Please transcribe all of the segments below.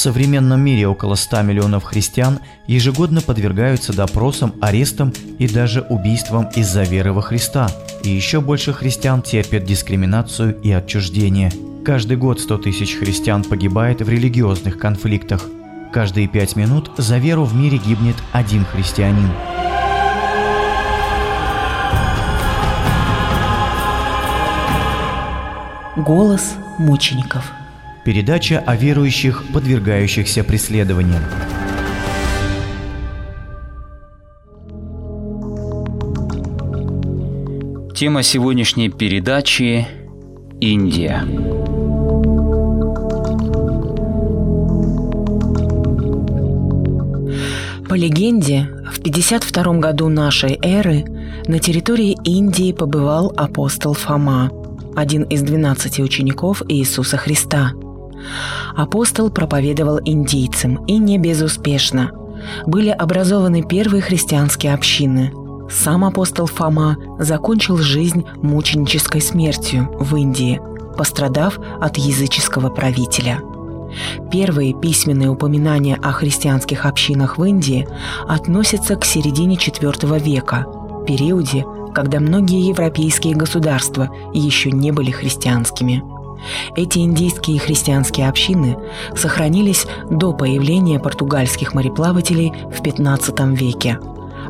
современном мире около 100 миллионов христиан ежегодно подвергаются допросам, арестам и даже убийствам из-за веры во Христа. И еще больше христиан терпят дискриминацию и отчуждение. Каждый год 100 тысяч христиан погибает в религиозных конфликтах. Каждые 5 минут за веру в мире гибнет один христианин. Голос мучеников. Передача о верующих, подвергающихся преследованиям. Тема сегодняшней передачи – Индия. По легенде, в 52 году нашей эры на территории Индии побывал апостол Фома, один из 12 учеников Иисуса Христа. Апостол проповедовал индийцам, и не безуспешно. Были образованы первые христианские общины. Сам апостол Фома закончил жизнь мученической смертью в Индии, пострадав от языческого правителя. Первые письменные упоминания о христианских общинах в Индии относятся к середине IV века, периоде, когда многие европейские государства еще не были христианскими. Эти индийские христианские общины сохранились до появления португальских мореплавателей в XV веке.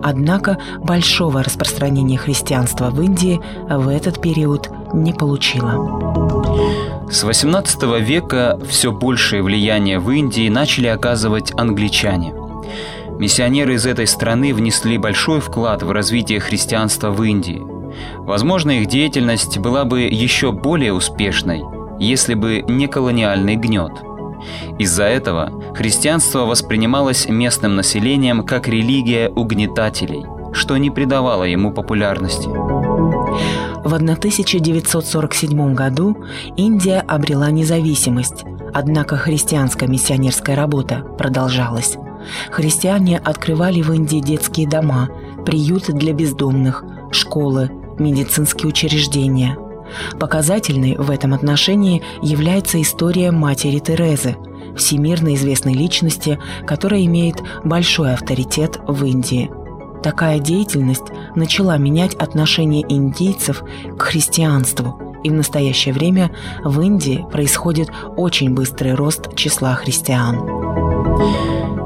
Однако большого распространения христианства в Индии в этот период не получило. С XVIII века все большее влияние в Индии начали оказывать англичане. Миссионеры из этой страны внесли большой вклад в развитие христианства в Индии. Возможно, их деятельность была бы еще более успешной, если бы не колониальный гнет. Из-за этого христианство воспринималось местным населением как религия угнетателей, что не придавало ему популярности. В 1947 году Индия обрела независимость, однако христианская миссионерская работа продолжалась. Христиане открывали в Индии детские дома, приюты для бездомных, школы, медицинские учреждения. Показательной в этом отношении является история матери Терезы, всемирно известной личности, которая имеет большой авторитет в Индии. Такая деятельность начала менять отношение индийцев к христианству, и в настоящее время в Индии происходит очень быстрый рост числа христиан.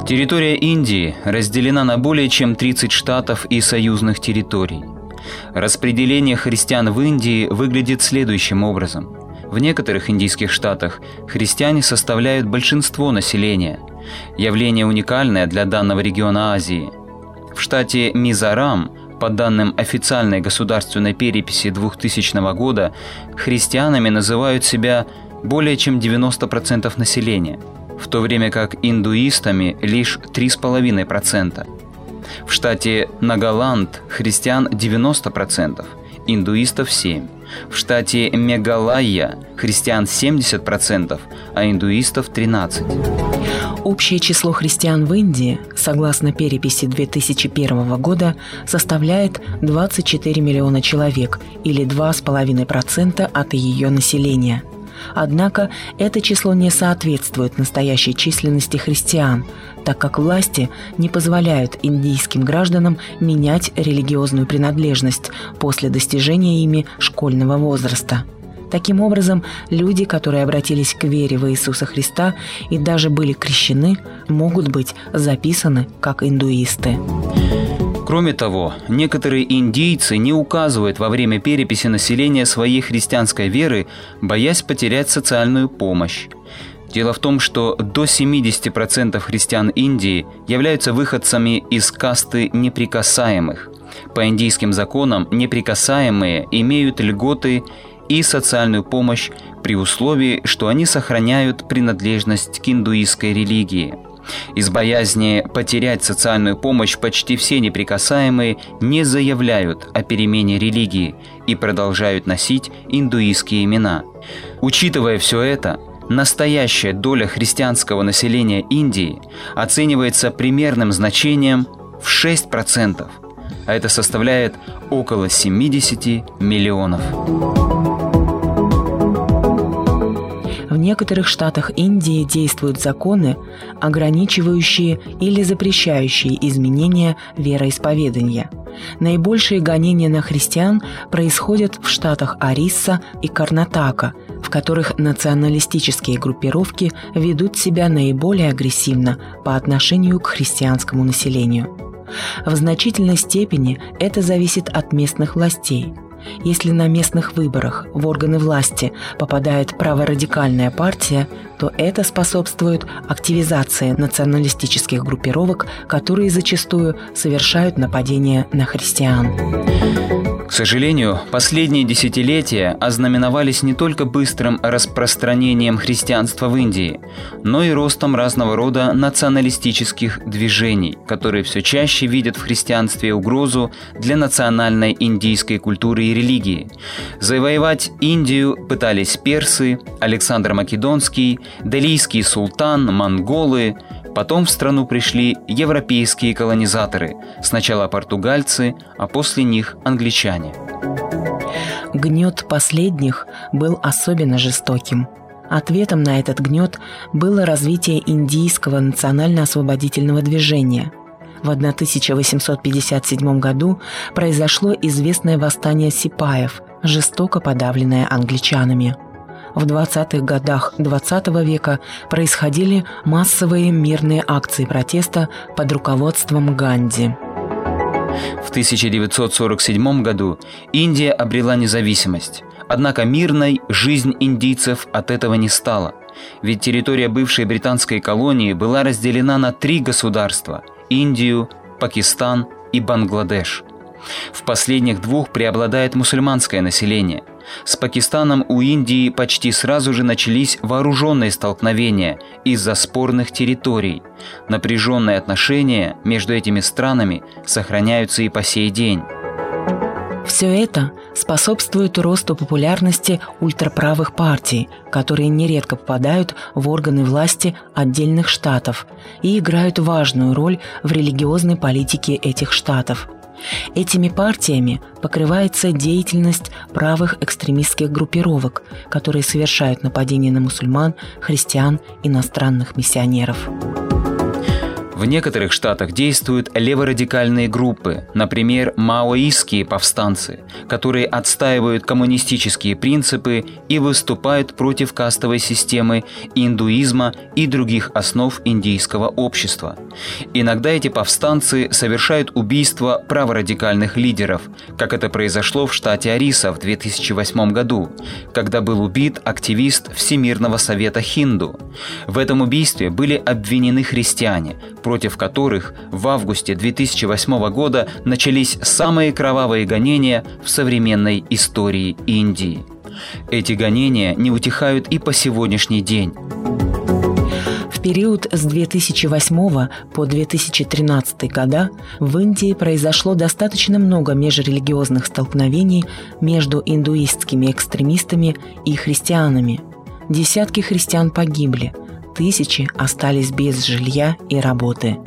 Территория Индии разделена на более чем 30 штатов и союзных территорий. Распределение христиан в Индии выглядит следующим образом. В некоторых индийских штатах христиане составляют большинство населения. Явление уникальное для данного региона Азии. В штате Мизорам, по данным официальной государственной переписи 2000 года, христианами называют себя более чем 90% населения, в то время как индуистами лишь 3,5%. В штате Нагаланд христиан 90%, индуистов 7%. В штате Мегалайя христиан 70%, а индуистов 13%. Общее число христиан в Индии, согласно переписи 2001 года, составляет 24 миллиона человек или 2,5% от ее населения. Однако это число не соответствует настоящей численности христиан, так как власти не позволяют индийским гражданам менять религиозную принадлежность после достижения ими школьного возраста. Таким образом, люди, которые обратились к вере в Иисуса Христа и даже были крещены, могут быть записаны как индуисты. Кроме того, некоторые индийцы не указывают во время переписи населения своей христианской веры, боясь потерять социальную помощь. Дело в том, что до 70% христиан Индии являются выходцами из касты неприкасаемых. По индийским законам неприкасаемые имеют льготы и социальную помощь при условии, что они сохраняют принадлежность к индуистской религии. Из боязни потерять социальную помощь почти все неприкасаемые не заявляют о перемене религии и продолжают носить индуистские имена. Учитывая все это, настоящая доля христианского населения Индии оценивается примерным значением в 6%, а это составляет около 70 миллионов. В некоторых штатах Индии действуют законы, ограничивающие или запрещающие изменения вероисповедания. Наибольшие гонения на христиан происходят в штатах Орисса и Карнатака, в которых националистические группировки ведут себя наиболее агрессивно по отношению к христианскому населению. В значительной степени это зависит от местных властей. Если на местных выборах в органы власти попадает праворадикальная партия, то это способствует активизации националистических группировок, которые зачастую совершают нападения на христиан. К сожалению, последние десятилетия ознаменовались не только быстрым распространением христианства в Индии, но и ростом разного рода националистических движений, которые все чаще видят в христианстве угрозу для национальной индийской культуры и религии. Завоевать Индию пытались персы, Александр Македонский, Делийский султан, монголы. Потом в страну пришли европейские колонизаторы, сначала португальцы, а после них англичане. Гнет последних был особенно жестоким. Ответом на этот гнет было развитие индийского национально-освободительного движения. В 1857 году произошло известное восстание сипаев, жестоко подавленное англичанами. В 20-х годах XX века происходили массовые мирные акции протеста под руководством Ганди. В 1947 году Индия обрела независимость. Однако мирной жизнь индийцев от этого не стала. Ведь территория бывшей британской колонии была разделена на 3 государства – Индию, Пакистан и Бангладеш. В последних 2 преобладает мусульманское население. С Пакистаном у Индии почти сразу же начались вооруженные столкновения из-за спорных территорий. Напряженные отношения между этими странами сохраняются и по сей день. Все это способствует росту популярности ультраправых партий, которые нередко попадают в органы власти отдельных штатов и играют важную роль в религиозной политике этих штатов. Этими партиями покрывается деятельность правых экстремистских группировок, которые совершают нападения на мусульман, христиан, иностранных миссионеров. В некоторых штатах действуют леворадикальные группы, например, маоистские повстанцы, которые отстаивают коммунистические принципы и выступают против кастовой системы, индуизма и других основ индийского общества. Иногда эти повстанцы совершают убийство праворадикальных лидеров, как это произошло в штате Ариса в 2008 году, когда был убит активист Всемирного совета хинду. В этом убийстве были обвинены христиане, против которых в августе 2008 года начались самые кровавые гонения в современной истории Индии. Эти гонения не утихают и по сегодняшний день. В период с 2008 по 2013 года в Индии произошло достаточно много межрелигиозных столкновений между индуистскими экстремистами и христианами. Десятки христиан погибли, тысячи остались без жилья и работы.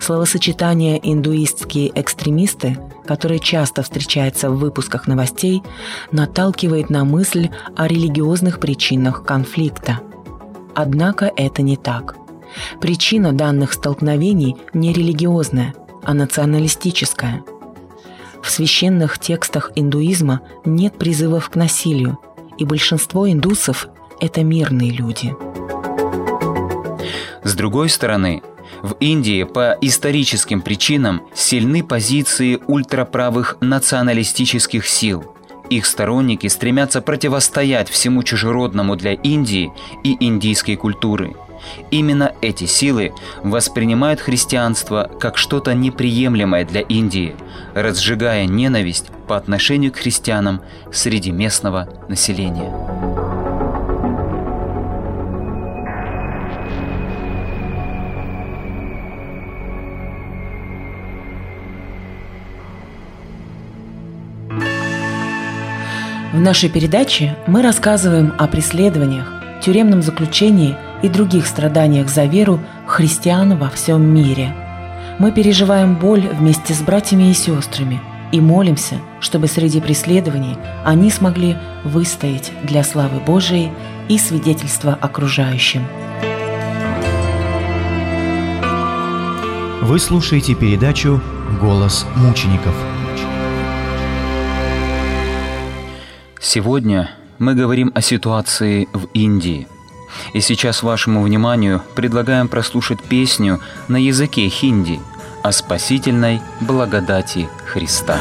Словосочетание «индуистские экстремисты», которое часто встречается в выпусках новостей, наталкивает на мысль о религиозных причинах конфликта. Однако это не так. Причина данных столкновений не религиозная, а националистическая. В священных текстах индуизма нет призывов к насилию, и большинство индусов – это мирные люди. С другой стороны, в Индии по историческим причинам сильны позиции ультраправых националистических сил. Их сторонники стремятся противостоять всему чужеродному для Индии и индийской культуры. Именно эти силы воспринимают христианство как что-то неприемлемое для Индии, разжигая ненависть по отношению к христианам среди местного населения. В нашей передаче мы рассказываем о преследованиях, тюремном заключении и других страданиях за веру христиан во всем мире. Мы переживаем боль вместе с братьями и сестрами и молимся, чтобы среди преследований они смогли выстоять для славы Божией и свидетельство окружающим. Вы слушаете передачу «Голос мучеников». Сегодня мы говорим о ситуации в Индии. И сейчас вашему вниманию предлагаем прослушать песню на языке хинди о спасительной благодати Христа.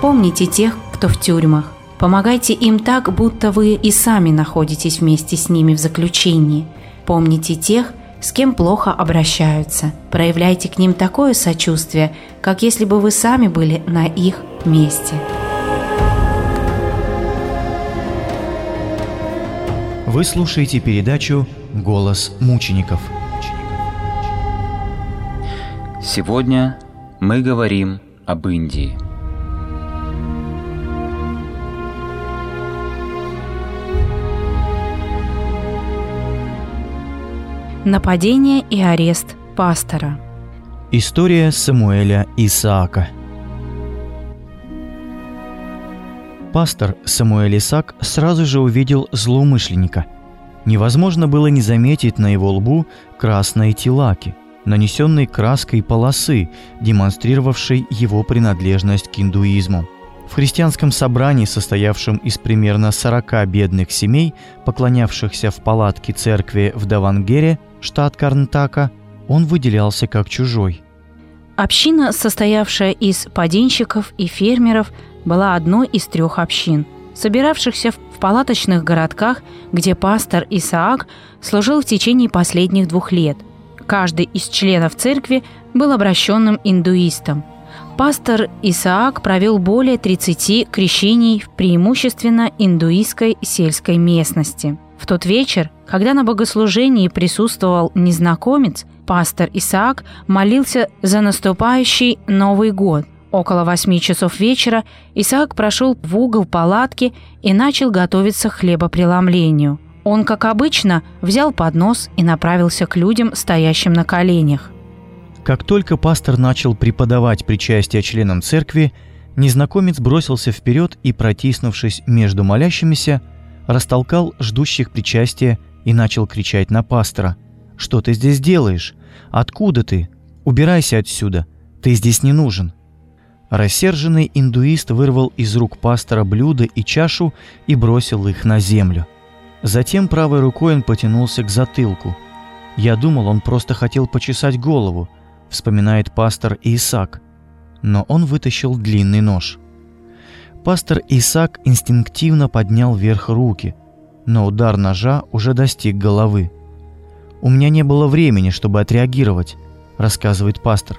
Помните тех, кто в тюрьмах. Помогайте им так, будто вы и сами находитесь вместе с ними в заключении. Помните тех, с кем плохо обращаются. Проявляйте к ним такое сочувствие, как если бы вы сами были на их месте. Вы слушаете передачу «Голос мучеников». Сегодня мы говорим об Индии. Нападение и арест пастора. История Самуэля Исаака. Пастор Самуэль Исаак сразу же увидел злоумышленника. Невозможно было не заметить на его лбу красные тилаки, нанесенные краской полосы, демонстрировавшей его принадлежность к индуизму. В христианском собрании, состоявшем из примерно 40 бедных семей, поклонявшихся в палатке церкви в Давангере, штат Карнатака, он выделялся как чужой. Община, состоявшая из паденщиков и фермеров, была одной из 3 общин, собиравшихся в палаточных городках, где пастор Исаак служил в течение последних 2 лет. Каждый из членов церкви был обращенным индуистом. Пастор Исаак провел более 30 крещений в преимущественно индуистской сельской местности. В тот вечер, когда на богослужении присутствовал незнакомец, пастор Исаак молился за наступающий Новый год. Около 20:00 Исаак прошел в угол палатки и начал готовиться к хлебопреломлению. Он, как обычно, взял поднос и направился к людям, стоящим на коленях. Как только пастор начал преподавать причастие членам церкви, незнакомец бросился вперед и, протиснувшись между молящимися, растолкал ждущих причастия и начал кричать на пастора. «Что ты здесь делаешь? Откуда ты? Убирайся отсюда! Ты здесь не нужен!» Рассерженный индуист вырвал из рук пастора блюдо и чашу и бросил их на землю. Затем правой рукой он потянулся к затылку. «Я думал, он просто хотел почесать голову», — вспоминает пастор Исаак. Но он вытащил длинный нож. Пастор Исаак инстинктивно поднял вверх руки, но удар ножа уже достиг головы. «У меня не было времени, чтобы отреагировать», — рассказывает пастор.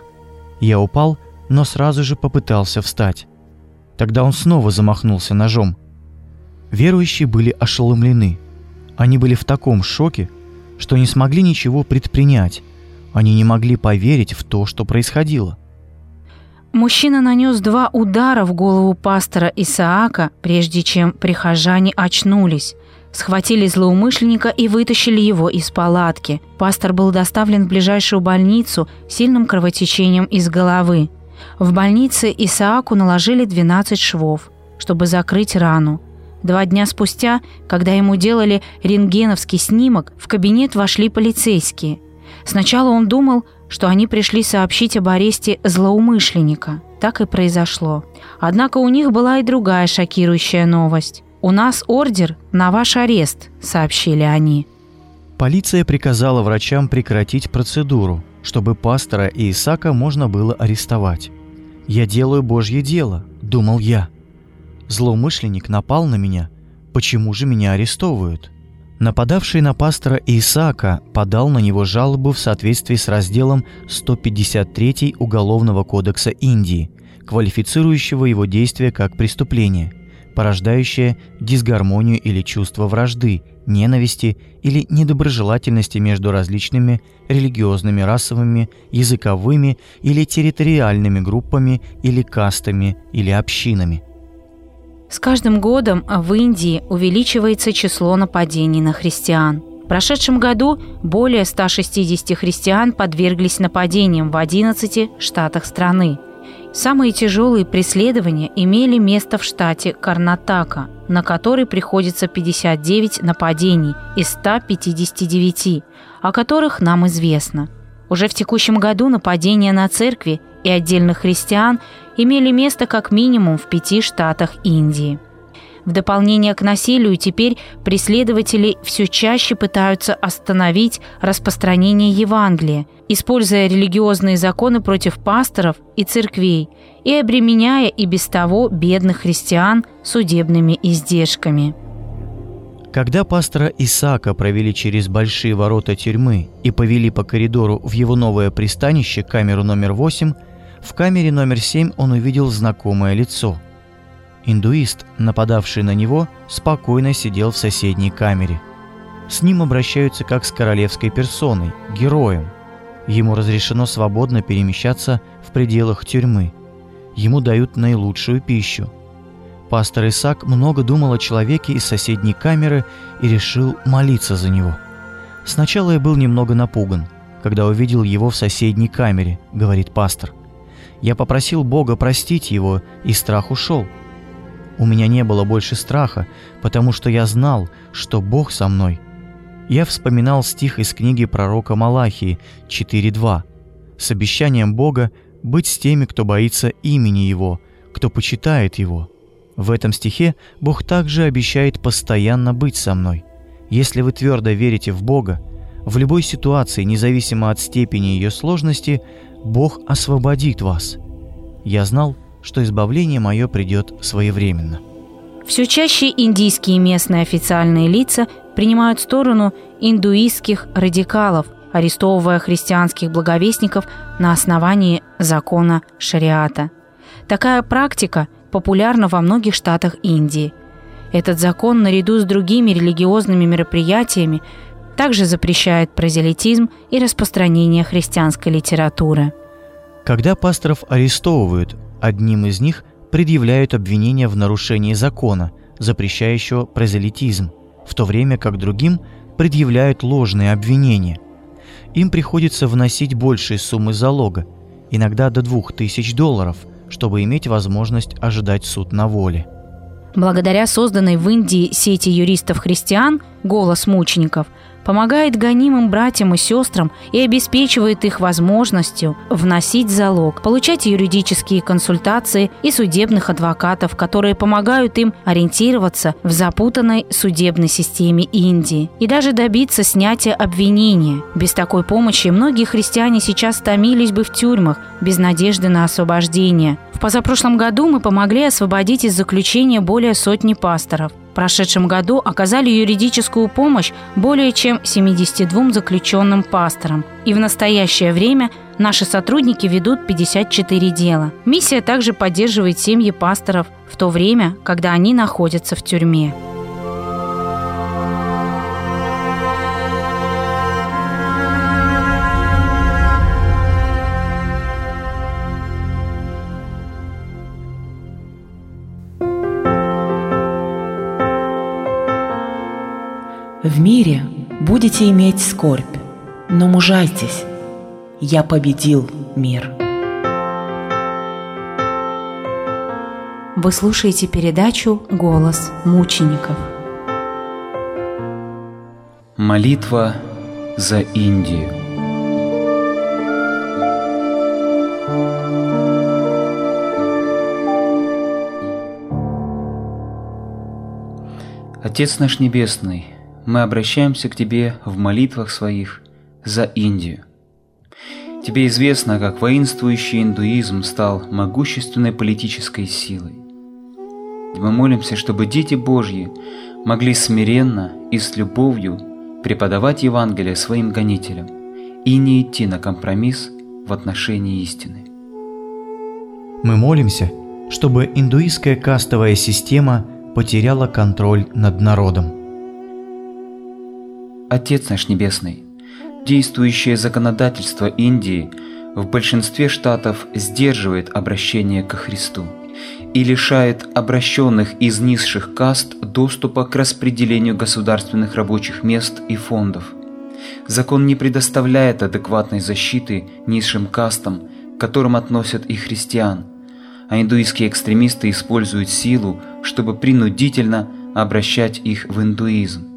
«Я упал, но сразу же попытался встать». Тогда он снова замахнулся ножом. Верующие были ошеломлены. Они были в таком шоке, что не смогли ничего предпринять. Они не могли поверить в то, что происходило. Мужчина нанес 2 удара в голову пастора Исаака, прежде чем прихожане очнулись. Схватили злоумышленника и вытащили его из палатки. Пастор был доставлен в ближайшую больницу с сильным кровотечением из головы. В больнице Исааку наложили 12 швов, чтобы закрыть рану. 2 дня спустя, когда ему делали рентгеновский снимок, в кабинет вошли полицейские. Сначала он думал, что они пришли сообщить об аресте злоумышленника. Так и произошло. Однако у них была и другая шокирующая новость. «У нас ордер на ваш арест», — сообщили они. Полиция приказала врачам прекратить процедуру, чтобы пастора Исаака можно было арестовать. «Я делаю Божье дело», — думал я. «Злоумышленник напал на меня. Почему же меня арестовывают?» Нападавший на пастора Исаака подал на него жалобу в соответствии с разделом 153 Уголовного кодекса Индии, квалифицирующего его действия как преступление, порождающее дисгармонию или чувство вражды, ненависти или недоброжелательности между различными религиозными, расовыми, языковыми или территориальными группами или кастами или общинами. С каждым годом в Индии увеличивается число нападений на христиан. В прошедшем году более 160 христиан подверглись нападениям в 11 штатах страны. Самые тяжелые преследования имели место в штате Карнатака, на который приходится 59 нападений из 159, о которых нам известно. Уже в текущем году нападения на церкви и отдельных христиан имели место как минимум в 5 штатах Индии. В дополнение к насилию теперь преследователи все чаще пытаются остановить распространение Евангелия, используя религиозные законы против пасторов и церквей и обременяя и без того бедных христиан судебными издержками. Когда пастора Исаака провели через большие ворота тюрьмы и повели по коридору в его новое пристанище, камеру номер 8, в камере номер 7 он увидел знакомое лицо. Индуист, нападавший на него, спокойно сидел в соседней камере. С ним обращаются как с королевской персоной, героем. Ему разрешено свободно перемещаться в пределах тюрьмы. Ему дают наилучшую пищу. Пастор Исаак много думал о человеке из соседней камеры и решил молиться за него. «Сначала я был немного напуган, когда увидел его в соседней камере», — говорит пастор. «Я попросил Бога простить его, и страх ушел. У меня не было больше страха, потому что я знал, что Бог со мной». Я вспоминал стих из книги пророка Малахии 4:2 с обещанием Бога быть с теми, кто боится имени Его, кто почитает Его. В этом стихе Бог также обещает постоянно быть со мной. Если вы твердо верите в Бога, в любой ситуации, независимо от степени ее сложности, Бог освободит вас. Я знал, что избавление мое придет своевременно. Все чаще индийские местные официальные лица принимают сторону индуистских радикалов, арестовывая христианских благовестников на основании закона шариата. Такая практика популярна во многих штатах Индии. Этот закон, наряду с другими религиозными мероприятиями, также запрещает прозелитизм и распространение христианской литературы. Когда пасторов арестовывают, Одним из них предъявляют обвинения в нарушении закона, запрещающего прозелитизм, в то время как другим предъявляют ложные обвинения. Им приходится вносить большие суммы залога, иногда до $2000, чтобы иметь возможность ожидать суд на воле. Благодаря созданной в Индии сети юристов-христиан «Голос мучеников» помогает гонимым братьям и сестрам и обеспечивает их возможностью вносить залог, получать юридические консультации и судебных адвокатов, которые помогают им ориентироваться в запутанной судебной системе Индии и даже добиться снятия обвинения. Без такой помощи многие христиане сейчас томились бы в тюрьмах без надежды на освобождение. В позапрошлом году мы помогли освободить из заключения более сотни пасторов. В прошедшем году оказали юридическую помощь более чем 72 заключенным пасторам. И в настоящее время наши сотрудники ведут 54 дела. Миссия также поддерживает семьи пасторов в то время, когда они находятся в тюрьме. В мире будете иметь скорбь, но мужайтесь, я победил мир. Вы слушаете передачу «Голос мучеников». Молитва за Индию. Отец наш Небесный, мы обращаемся к Тебе в молитвах своих за Индию. Тебе известно, как воинствующий индуизм стал могущественной политической силой. Мы молимся, чтобы дети Божьи могли смиренно и с любовью преподавать Евангелие своим гонителям и не идти на компромисс в отношении истины. Мы молимся, чтобы индуистская кастовая система потеряла контроль над народом. Отец наш Небесный, действующее законодательство Индии в большинстве штатов сдерживает обращение ко Христу и лишает обращенных из низших каст доступа к распределению государственных рабочих мест и фондов. Закон не предоставляет адекватной защиты низшим кастам, к которым относят и христиан, а индуистские экстремисты используют силу, чтобы принудительно обращать их в индуизм.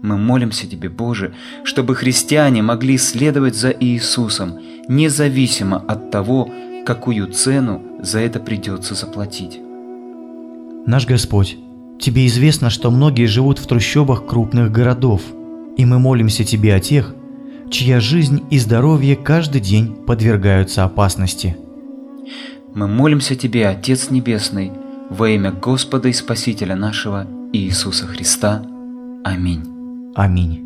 Мы молимся Тебе, Боже, чтобы христиане могли следовать за Иисусом, независимо от того, какую цену за это придется заплатить. Наш Господь, Тебе известно, что многие живут в трущобах крупных городов, и мы молимся Тебе о тех, чья жизнь и здоровье каждый день подвергаются опасности. Мы молимся Тебе, Отец Небесный, во имя Господа и Спасителя нашего Иисуса Христа. Аминь. Аминь.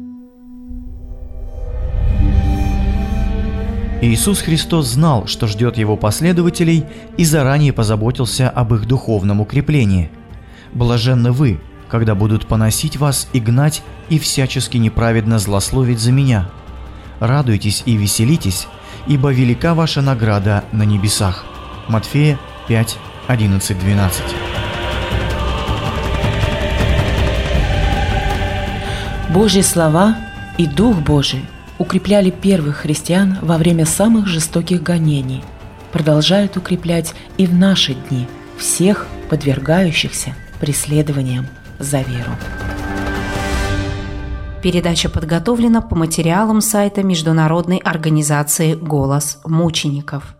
Иисус Христос знал, что ждет Его последователей, и заранее позаботился об их духовном укреплении. «Блаженны вы, когда будут поносить вас и гнать, и всячески неправедно злословить за Меня. Радуйтесь и веселитесь, ибо велика ваша награда на небесах». Матфея 5, 11, 12. Божьи слова и Дух Божий укрепляли первых христиан во время самых жестоких гонений, продолжают укреплять и в наши дни всех подвергающихся преследованиям за веру. Передача подготовлена по материалам сайта Международной организации «Голос мучеников».